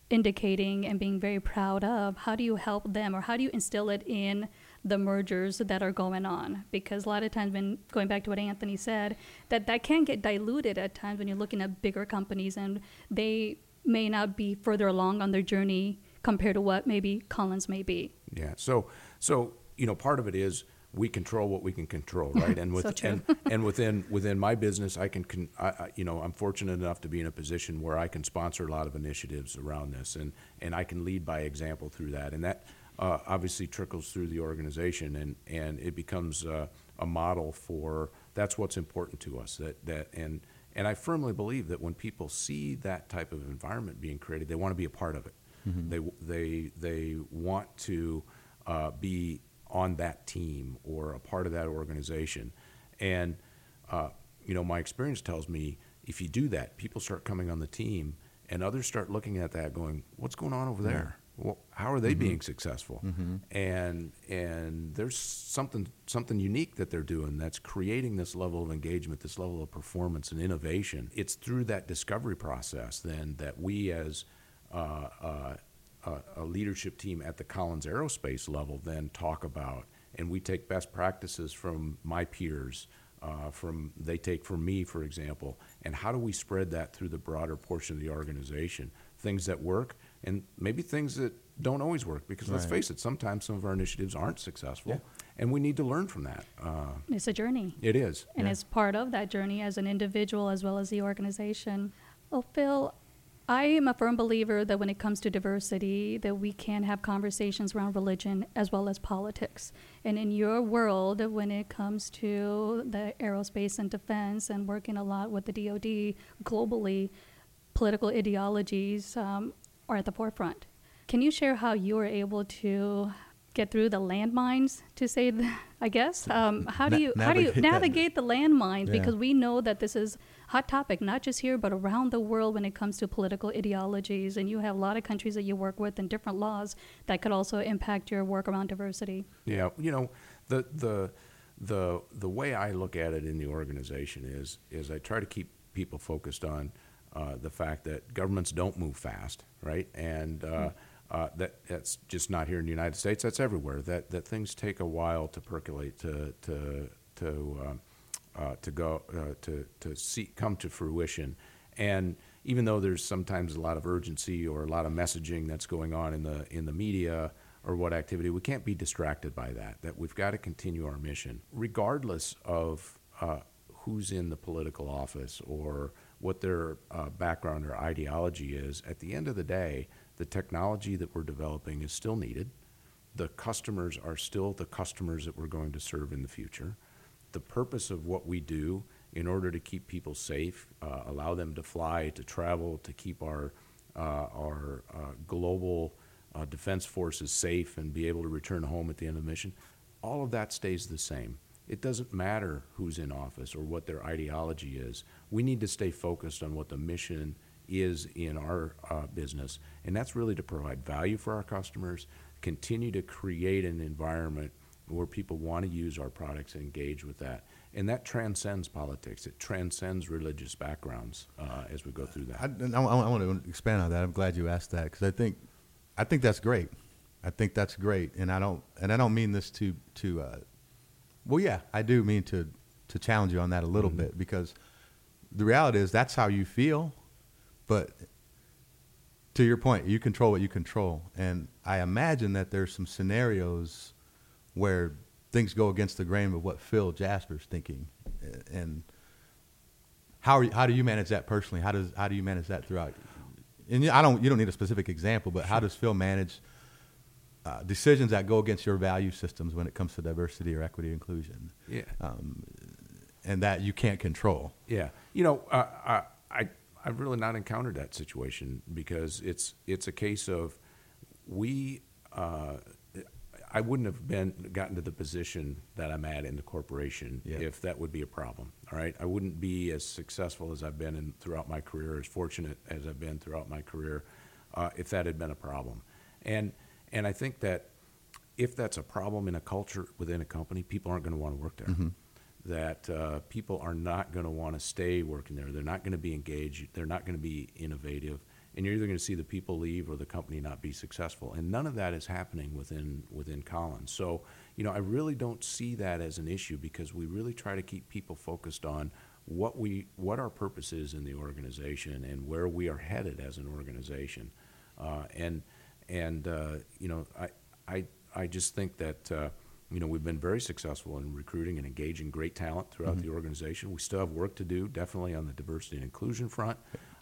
indicating and being very proud of? How do you help them, or how do you instill it in the mergers that are going on? Because a lot of times, when going back to what Anthony said, that that can get diluted at times when you're looking at bigger companies and they may not be further along on their journey compared to what maybe Collins may be. Yeah. So, so you know, part of it is we control what we can control, right? And with so true. and, and within within my business, I can, con, I, I, you know, I'm fortunate enough to be in a position where I can sponsor a lot of initiatives around this, and and I can lead by example through that, and that uh, obviously trickles through the organization, and and it becomes uh, a model for that's what's important to us. That that and and I firmly believe that when people see that type of environment being created, they want to be a part of it. Mm-hmm. They they they want to uh, be on that team or a part of that organization, and uh, you know, my experience tells me if you do that, people start coming on the team, and others start looking at that, going, "What's going on over there? Well, how are they mm-hmm. being successful?" Mm-hmm. And and there's something something unique that they're doing that's creating this level of engagement, this level of performance and innovation. It's through that discovery process then that we as Uh, uh, uh, a leadership team at the Collins Aerospace level then talk about, and we take best practices from my peers, uh, from they take from me, for example, and how do we spread that through the broader portion of the organization? Things that work, and maybe things that don't always work, because right. let's face it, sometimes some of our initiatives aren't successful, yeah. and we need to learn from that. Uh, it's a journey. It is. And yeah. it's part of that journey as an individual as well as the organization. Well, Phil, I am a firm believer that when it comes to diversity, that we can have conversations around religion as well as politics. And in your world, when it comes to the aerospace and defense and working a lot with the D O D globally, political ideologies um, are at the forefront. Can you share how you are able to get through the landmines, to say, th- I guess? Um, how do you Na- how do you navigate that. the landmines? Yeah. Because we know that this is hot topic, not just here, but around the world when it comes to political ideologies. And you have a lot of countries that you work with and different laws that could also impact your work around diversity. Yeah, you know, the the the the way I look at it in the organization is is I try to keep people focused on uh, the fact that governments don't move fast, right? And uh, mm. uh, that that's just not here in the United States. That's everywhere. That that things take a while to percolate to to to. Uh, Uh, to go uh, to to see come to fruition, and even though there's sometimes a lot of urgency or a lot of messaging that's going on in the in the media or what activity, we can't be distracted by that. That we've got to continue our mission, regardless of uh, who's in the political office or what their uh, background or ideology is. At the end of the day, the technology that we're developing is still needed. The customers are still the customers that we're going to serve in the future. The purpose of what we do in order to keep people safe, uh, allow them to fly, to travel, to keep our uh, our uh, global uh, defense forces safe and be able to return home at the end of the mission, all of that stays the same. It doesn't matter who's in office or what their ideology is. We need to stay focused on what the mission is in our uh, business, and that's really to provide value for our customers, continue to create an environment where people want to use our products and engage with that. And that transcends politics. It transcends religious backgrounds uh, as we go through that. I, I, I want to expand on that. I'm glad you asked that, because I think I think that's great. I think that's great. And I don't and I don't mean this to, to uh, well, yeah, I do mean to, to challenge you on that a little mm-hmm. bit, because the reality is that's how you feel. But to your point, you control what you control. And I imagine that there's some scenarios where things go against the grain of what Phil Jasper's thinking, and how are you, how do you manage that personally? How does how do you manage that throughout? And I don't you don't need a specific example, but how does Phil manage uh, decisions that go against your value systems when it comes to diversity or equity inclusion? Yeah, um, and that you can't control. Yeah, you know, uh, I I've really not encountered that situation, because it's it's a case of we. Uh, I wouldn't have been gotten to the position that I'm at in the corporation yeah. if that would be a problem. All right, I wouldn't be as successful as I've been in, throughout my career, as fortunate as I've been throughout my career, uh, if that had been a problem. And And I think that if that's a problem in a culture within a company, people aren't going to want to work there. Mm-hmm. That uh, people are not going to want to stay working there. They're not going to be engaged. They're not going to be innovative. And you're either going to see the people leave or the company not be successful. And none of that is happening within within Collins. So, you know, I really don't see that as an issue because we really try to keep people focused on what we what our purpose is in the organization and where we are headed as an organization. Uh, and, and uh, you know, I, I, I just think that, uh, you know, we've been very successful in recruiting and engaging great talent throughout mm-hmm. the organization. We still have work to do, definitely on the diversity and inclusion front.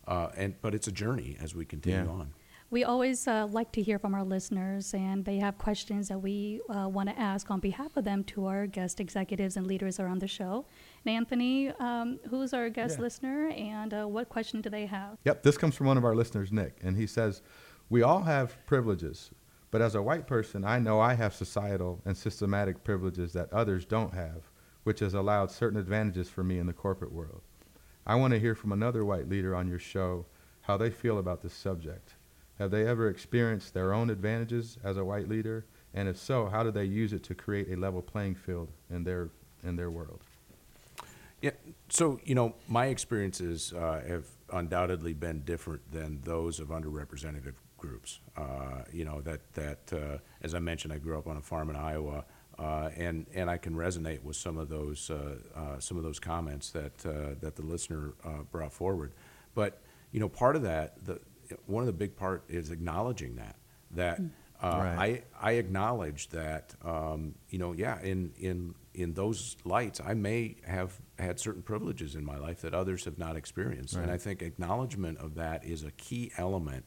Uh, and but it's a journey as we continue yeah. on. We always uh, like to hear from our listeners, and they have questions that we uh, want to ask on behalf of them to our guest executives and leaders around the show. And Anthony, um, who's our guest yeah. listener, and uh, what question do they have? Yep, this comes from one of our listeners, Nick, and he says, we all have privileges, but as a white person, I know I have societal and systematic privileges that others don't have, which has allowed certain advantages for me in the corporate world. I want to hear from another white leader on your show how they feel about this subject. Have they ever experienced their own advantages as a white leader? And if so, how do they use it to create a level playing field in their in their world? Yeah, so, you know, my experiences uh, have undoubtedly been different than those of underrepresented groups. Uh, you know, that, that uh, as I mentioned, I grew up on a farm in Iowa. Uh, and and I can resonate with some of those uh, uh, some of those comments that uh, that the listener uh, brought forward, but you know part of that the one of the big part is acknowledging that that uh, right. I I acknowledge that um, you know yeah in in in those lights I may have had certain privileges in my life that others have not experienced, right. and I think acknowledgement of that is a key element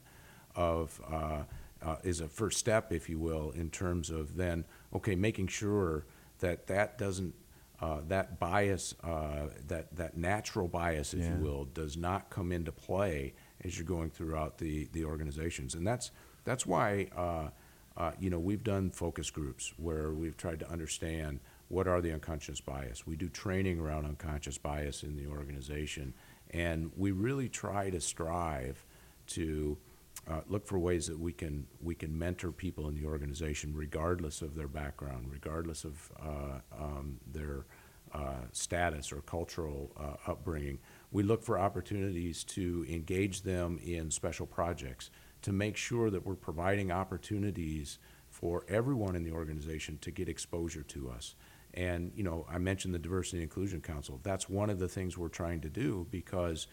of. Uh, Uh, is a first step, if you will, in terms of then, okay, making sure that that doesn't, uh, that bias, uh, that that natural bias, if yeah. you will, does not come into play as you're going throughout the, the organizations. And that's that's why, uh, uh, you know, we've done focus groups where we've tried to understand what are the unconscious bias. We do training around unconscious bias in the organization, and we really try to strive to Uh, look for ways that we can we can mentor people in the organization, regardless of their background, regardless of uh, um, their uh, status or cultural uh, upbringing. We look for opportunities to engage them in special projects to make sure that we're providing opportunities for everyone in the organization to get exposure to us. And you know, I mentioned the Diversity and Inclusion Council. That's one of the things we're trying to do because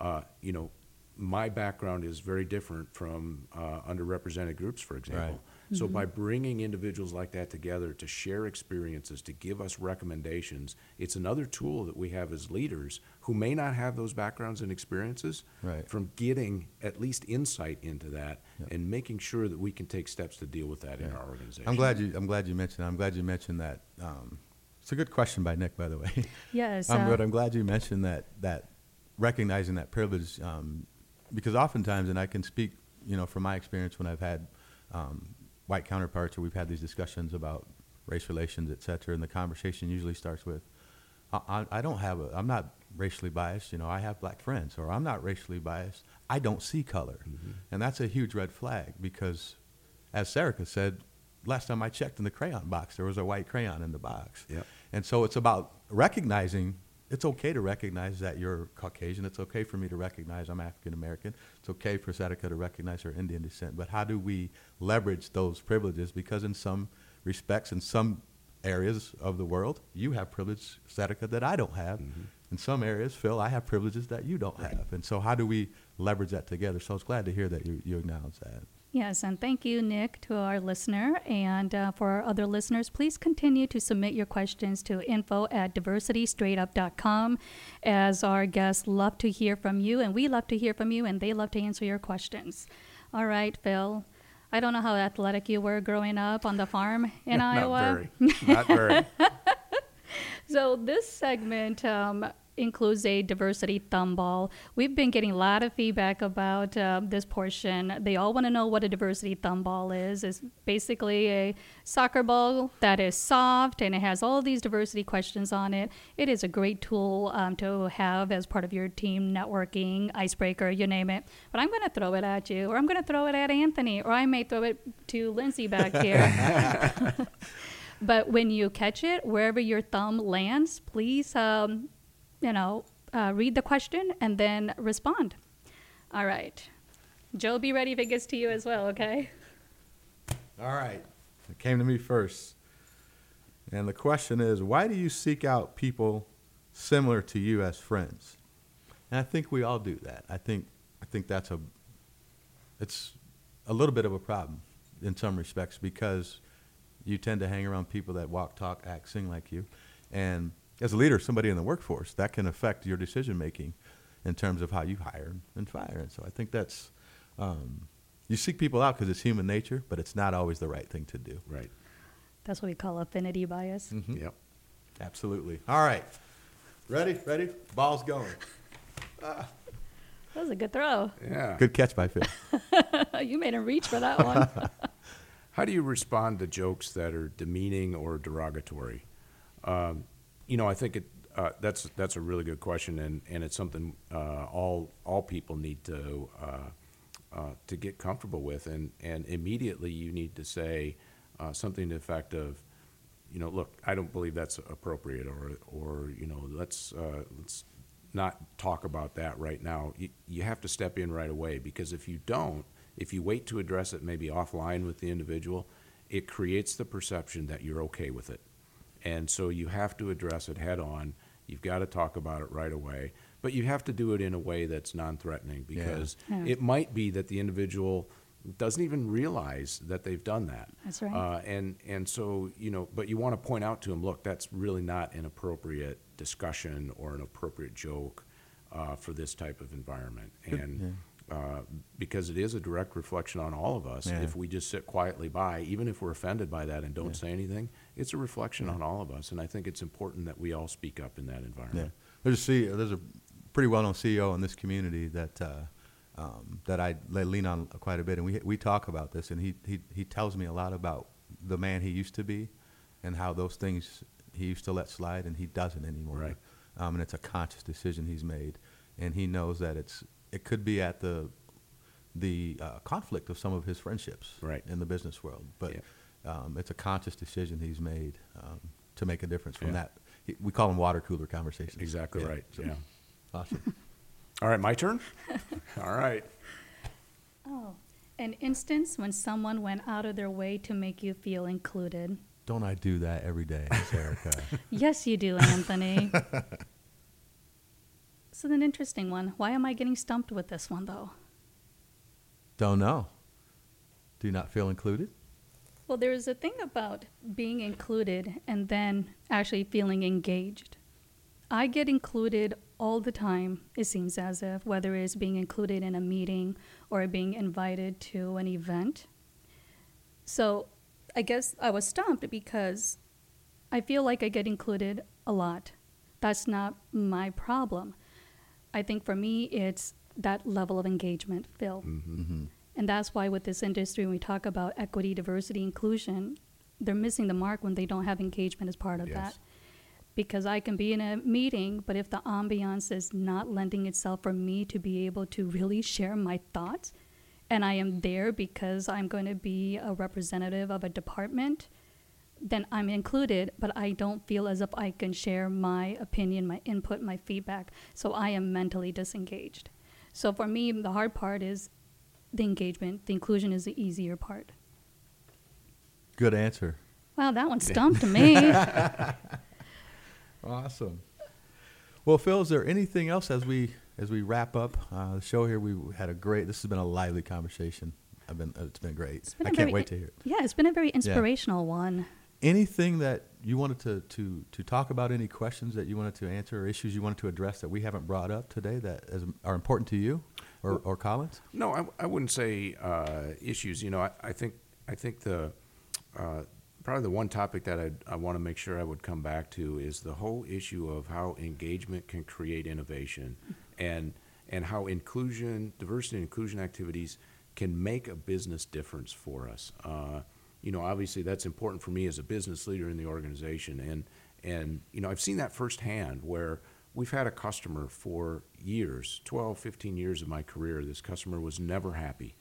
uh, you know. My background is very different from uh, underrepresented groups, for example. Right. Mm-hmm. So by bringing individuals like that together to share experiences, to give us recommendations, it's another tool that we have as leaders who may not have those backgrounds and experiences right. from getting at least insight into that yep. and making sure that we can take steps to deal with that yeah. in our organization. I'm glad you. I'm glad you mentioned. I'm glad you mentioned that. Um, it's a good question by Nick, by the way. Yes. I'm um, good. I'm glad you mentioned that. That recognizing that privilege. Um, Because oftentimes, and I can speak, you know, from my experience when I've had um, white counterparts or we've had these discussions about race relations, et cetera, and the conversation usually starts with, I, I don't have a, I'm not racially biased, you know, I have black friends, or I'm not racially biased, I don't see color. Mm-hmm. And that's a huge red flag because, as Sarika said, last time I checked in the crayon box, there was a white crayon in the box. Yep. And so it's about recognizing it's okay to recognize that you're Caucasian. It's okay for me to recognize I'm African-American. It's okay for Sadaka to recognize her Indian descent. But how do we leverage those privileges? Because in some respects, in some areas of the world, you have privilege, Sadaka, that I don't have. Mm-hmm. In some areas, Phil, I have privileges that you don't have. And so how do we leverage that together? So I was glad to hear that you, you acknowledge that. Yes, and thank you, Nick, to our listener. And uh, for our other listeners, please continue to submit your questions to info at diversity straight up dot com, as our guests love to hear from you, and we love to hear from you, and they love to answer your questions. All right, Phil. I don't know how athletic you were growing up on the farm in Not Iowa. Not very. Not very. So this segment um, includes a diversity thumb ball. We've been getting a lot of feedback about uh, this portion. They all want to know what a diversity thumb ball is. It's basically a soccer ball that is soft, and it has all these diversity questions on it. It is a great tool um, to have as part of your team networking, icebreaker, you name it. But I'm going to throw it at you, or I'm going to throw it at Anthony, or I may throw it to Lindsay back here. But when you catch it, wherever your thumb lands, please um, you know, uh, read the question and then respond. All right. Joe, be ready if it gets to you as well, okay? All right. It came to me first. And the question is, why do you seek out people similar to you as friends? And I think we all do that. I think I think that's a, it's a little bit of a problem in some respects, because you tend to hang around people that walk, talk, act, sing like you. And as a leader, somebody in the workforce, that can affect your decision-making in terms of how you hire and fire. And so I think that's, um, you seek people out because it's human nature, but it's not always the right thing to do. Right. That's what we call affinity bias. Mm-hmm. Yep. Absolutely. All right. Ready? Ready? Ball's going. Uh, that was a good throw. Yeah. Good catch by Phil. You made him reach for that one. How do you respond to jokes that are demeaning or derogatory? Um, you know, I think it, uh, that's that's a really good question, and, and it's something uh, all all people need to uh, uh, to get comfortable with, and, and immediately you need to say uh, something to the effect of, you know, look, I don't believe that's appropriate, or or you know, let's uh, let's not talk about that right now. You, you have to step in right away, because if you don't, if you wait to address it maybe offline with the individual, it creates the perception that you're okay with it. And so you have to address it head on. You've got to talk about it right away. But you have to do it in a way that's non-threatening, because yeah. Yeah. it might be that the individual doesn't even realize that they've done that. That's right. Uh, and, and so, you know, but you want to point out to them, look, that's really not an appropriate discussion or an appropriate joke uh, for this type of environment. And. Yeah. Uh, because it is a direct reflection on all of us. Yeah. If we just sit quietly by, even if we're offended by that and don't yeah. say anything, it's a reflection yeah. on all of us. And I think it's important that we all speak up in that environment. Yeah. There's a C E O, there's a pretty well-known C E O in this community that uh, um, that I lean on quite a bit, and we we talk about this. And he, he he tells me a lot about the man he used to be, and how those things he used to let slide and he doesn't anymore. Right. Um, and it's a conscious decision he's made, and he knows that it's. It could be at the the uh, conflict of some of his friendships right. in the business world. But yeah. um, it's a conscious decision he's made um, to make a difference from yeah. that. He, we call them water cooler conversations. Exactly yeah. right. So yeah. Awesome. All right, my turn? All right. Oh, an instance when someone went out of their way to make you feel included. Don't I do that every day, Erica? Yes, you do, Anthony. This is an interesting one. Why am I getting stumped with this one, though? Don't know. Do you not feel included? Well, there is a thing about being included and then actually feeling engaged. I get included all the time, it seems as if, whether it's being included in a meeting or being invited to an event. So I guess I was stumped because I feel like I get included a lot. That's not my problem. I think for me, it's that level of engagement, Phil. Mm-hmm, mm-hmm. And that's why with this industry, when we talk about equity, diversity, inclusion, they're missing the mark when they don't have engagement as part of yes. that. Because I can be in a meeting, but if the ambiance is not lending itself for me to be able to really share my thoughts, and I am there because I'm going to be a representative of a department, then I'm included, but I don't feel as if I can share my opinion, my input, my feedback. So I am mentally disengaged. So for me, the hard part is the engagement. The inclusion is the easier part. Good answer. Wow, that one stumped me. Awesome. Well, Phil, is there anything else as we as we wrap up uh, the show here? We had a great, this has been a lively conversation. I've been, it's been great. It's been I can't very, wait to hear it. Yeah, it's been a very inspirational yeah. one. Anything that you wanted to, to, to talk about, any questions that you wanted to answer or issues you wanted to address that we haven't brought up today that is, are important to you or, or Collins? No, I, I wouldn't say uh, issues. You know, I, I think I think the uh, probably the one topic that I'd, I want to make sure I would come back to is the whole issue of how engagement can create innovation, and and how inclusion, diversity and inclusion activities can make a business difference for us. Uh, you know, obviously that's important for me as a business leader in the organization, and and you know, I've seen that firsthand where we've had a customer for years, twelve, fifteen years of my career. This customer was never happy,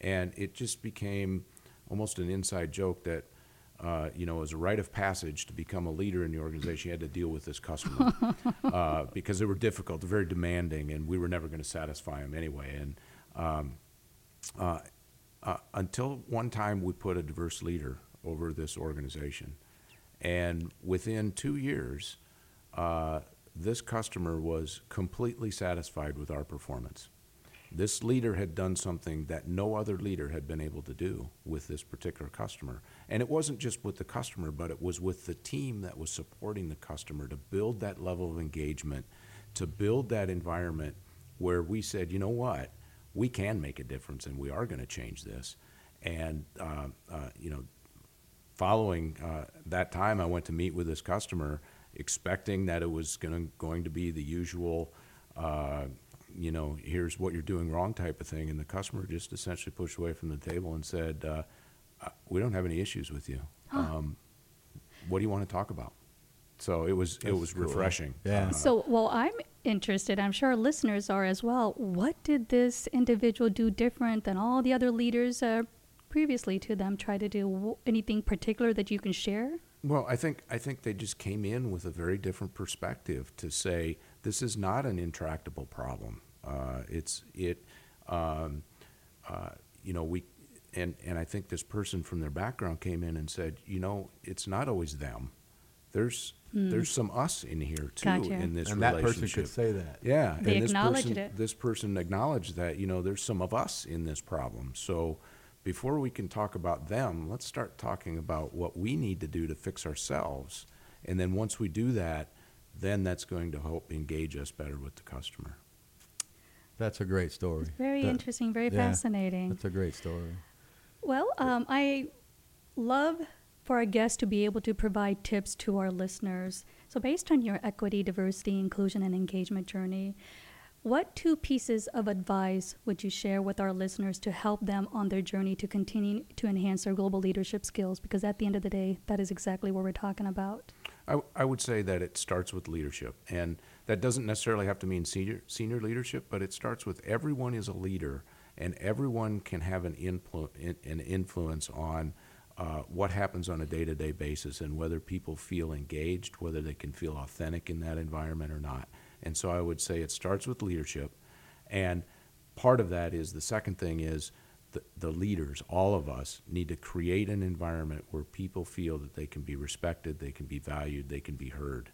and it just became almost an inside joke that, uh, you know, as a rite of passage to become a leader in the organization, you had to deal with this customer uh, because they were difficult, very demanding, and we were never going to satisfy them anyway. And um, uh, uh, until one time we put a diverse leader over this organization, and within two years, uh, this customer was completely satisfied with our performance. This leader had done something that no other leader had been able to do with this particular customer. And it wasn't just with the customer, but it was with the team that was supporting the customer to build that level of engagement, to build that environment where we said, you know what, we can make a difference and we are going to change this. And, uh, uh, you know, following uh, that time, I went to meet with this customer expecting that it was gonna, going to be the usual, uh, you know, here's what you're doing wrong type of thing. And the customer just essentially pushed away from the table and said, uh, we don't have any issues with you. Huh. Um, what do you want to talk about? So it was, That's it was cool. refreshing. Yeah. Uh, so, well, I'm interested, I'm sure our listeners are as well. What did this individual do different than all the other leaders uh, previously to them try to do? Anything particular that you can share? Well, I think I think they just came in with a very different perspective to say this is not an intractable problem. Uh, it's it, um, uh, you know, we, and and I think this person from their background came in and said, you know, it's not always them. There's mm. there's some us in here too gotcha. in this and relationship. And that person could say that. Yeah, they and acknowledged this person, it. This person acknowledged that, you know, there's some of us in this problem. So before we can talk about them, let's start talking about what we need to do to fix ourselves. And then once we do that, then that's going to help engage us better with the customer. That's a great story. It's very that, interesting, very yeah, fascinating. That's a great story. Well, um, I love for our guests to be able to provide tips to our listeners. So based on your equity, diversity, inclusion, and engagement journey, what two pieces of advice would you share with our listeners to help them on their journey to continue to enhance their global leadership skills? Because at the end of the day, that is exactly what we're talking about. I, w- I would say that it starts with leadership. And that doesn't necessarily have to mean senior, senior leadership, but it starts with everyone is a leader and everyone can have an, influ- in, an influence on uh, what happens on a day-to-day basis and whether people feel engaged, whether they can feel authentic in that environment or not. And so I would say it starts with leadership, and part of that is the second thing is the, the leaders, all of us, need to create an environment where people feel that they can be respected, they can be valued, they can be heard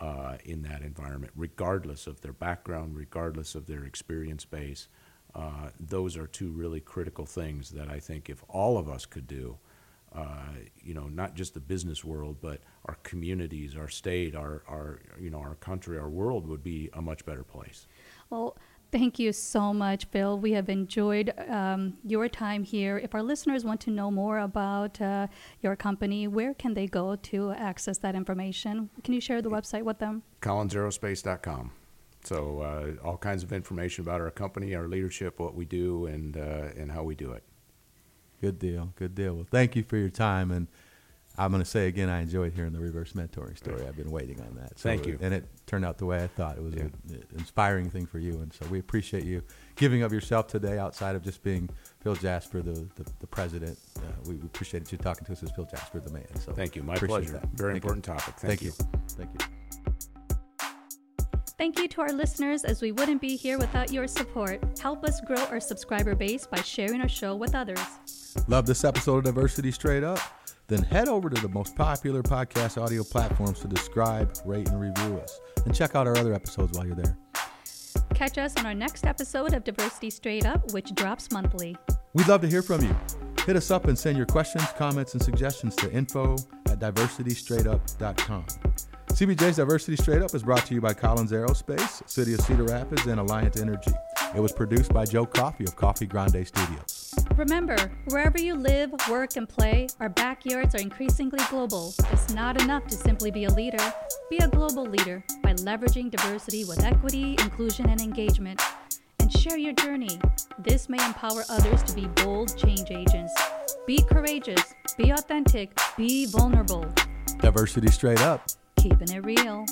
uh, in that environment, regardless of their background, regardless of their experience base. Uh, those are two really critical things that I think if all of us could do, Uh, you know, not just the business world, but our communities, our state, our, our, you know, our country, our world would be a much better place. Well, thank you so much, Phil. We have enjoyed um, your time here. If our listeners want to know more about uh, your company, where can they go to access that information? Can you share the website with them? Collins Aerospace dot com. So uh, all kinds of information about our company, our leadership, what we do, and uh, and how we do it. Good deal. Good deal. Well, thank you for your time. And I'm going to say again, I enjoyed hearing the reverse mentoring story. I've been waiting on that. So thank you. It, and it turned out the way I thought. It was yeah. an inspiring thing for you. And so we appreciate you giving of yourself today outside of just being Phil Jasper, the, the, the president. Uh, we appreciated you talking to us as Phil Jasper, the man. So thank you. My pleasure. That. Very thank important you. topic. Thank, thank you. you. Thank you. Thank you to our listeners, as we wouldn't be here without your support. Help us grow our subscriber base by sharing our show with others. Love this episode of Diversity Straight Up? Then head over to the most popular podcast audio platforms to subscribe, rate, and review us. And check out our other episodes while you're there. Catch us on our next episode of Diversity Straight Up, which drops monthly. We'd love to hear from you. Hit us up and send your questions, comments, and suggestions to info at diversity straight up dot com. C B J's Diversity Straight Up is brought to you by Collins Aerospace, City of Cedar Rapids, and Alliant Energy. It was produced by Joe Coffey of Coffee Grande Studios. Remember, wherever you live, work, and play, our backyards are increasingly global. It's not enough to simply be a leader. Be a global leader by leveraging diversity with equity, inclusion, and engagement. And share your journey. This may empower others to be bold change agents. Be courageous. Be authentic. Be vulnerable. Diversity straight up. Keeping it real.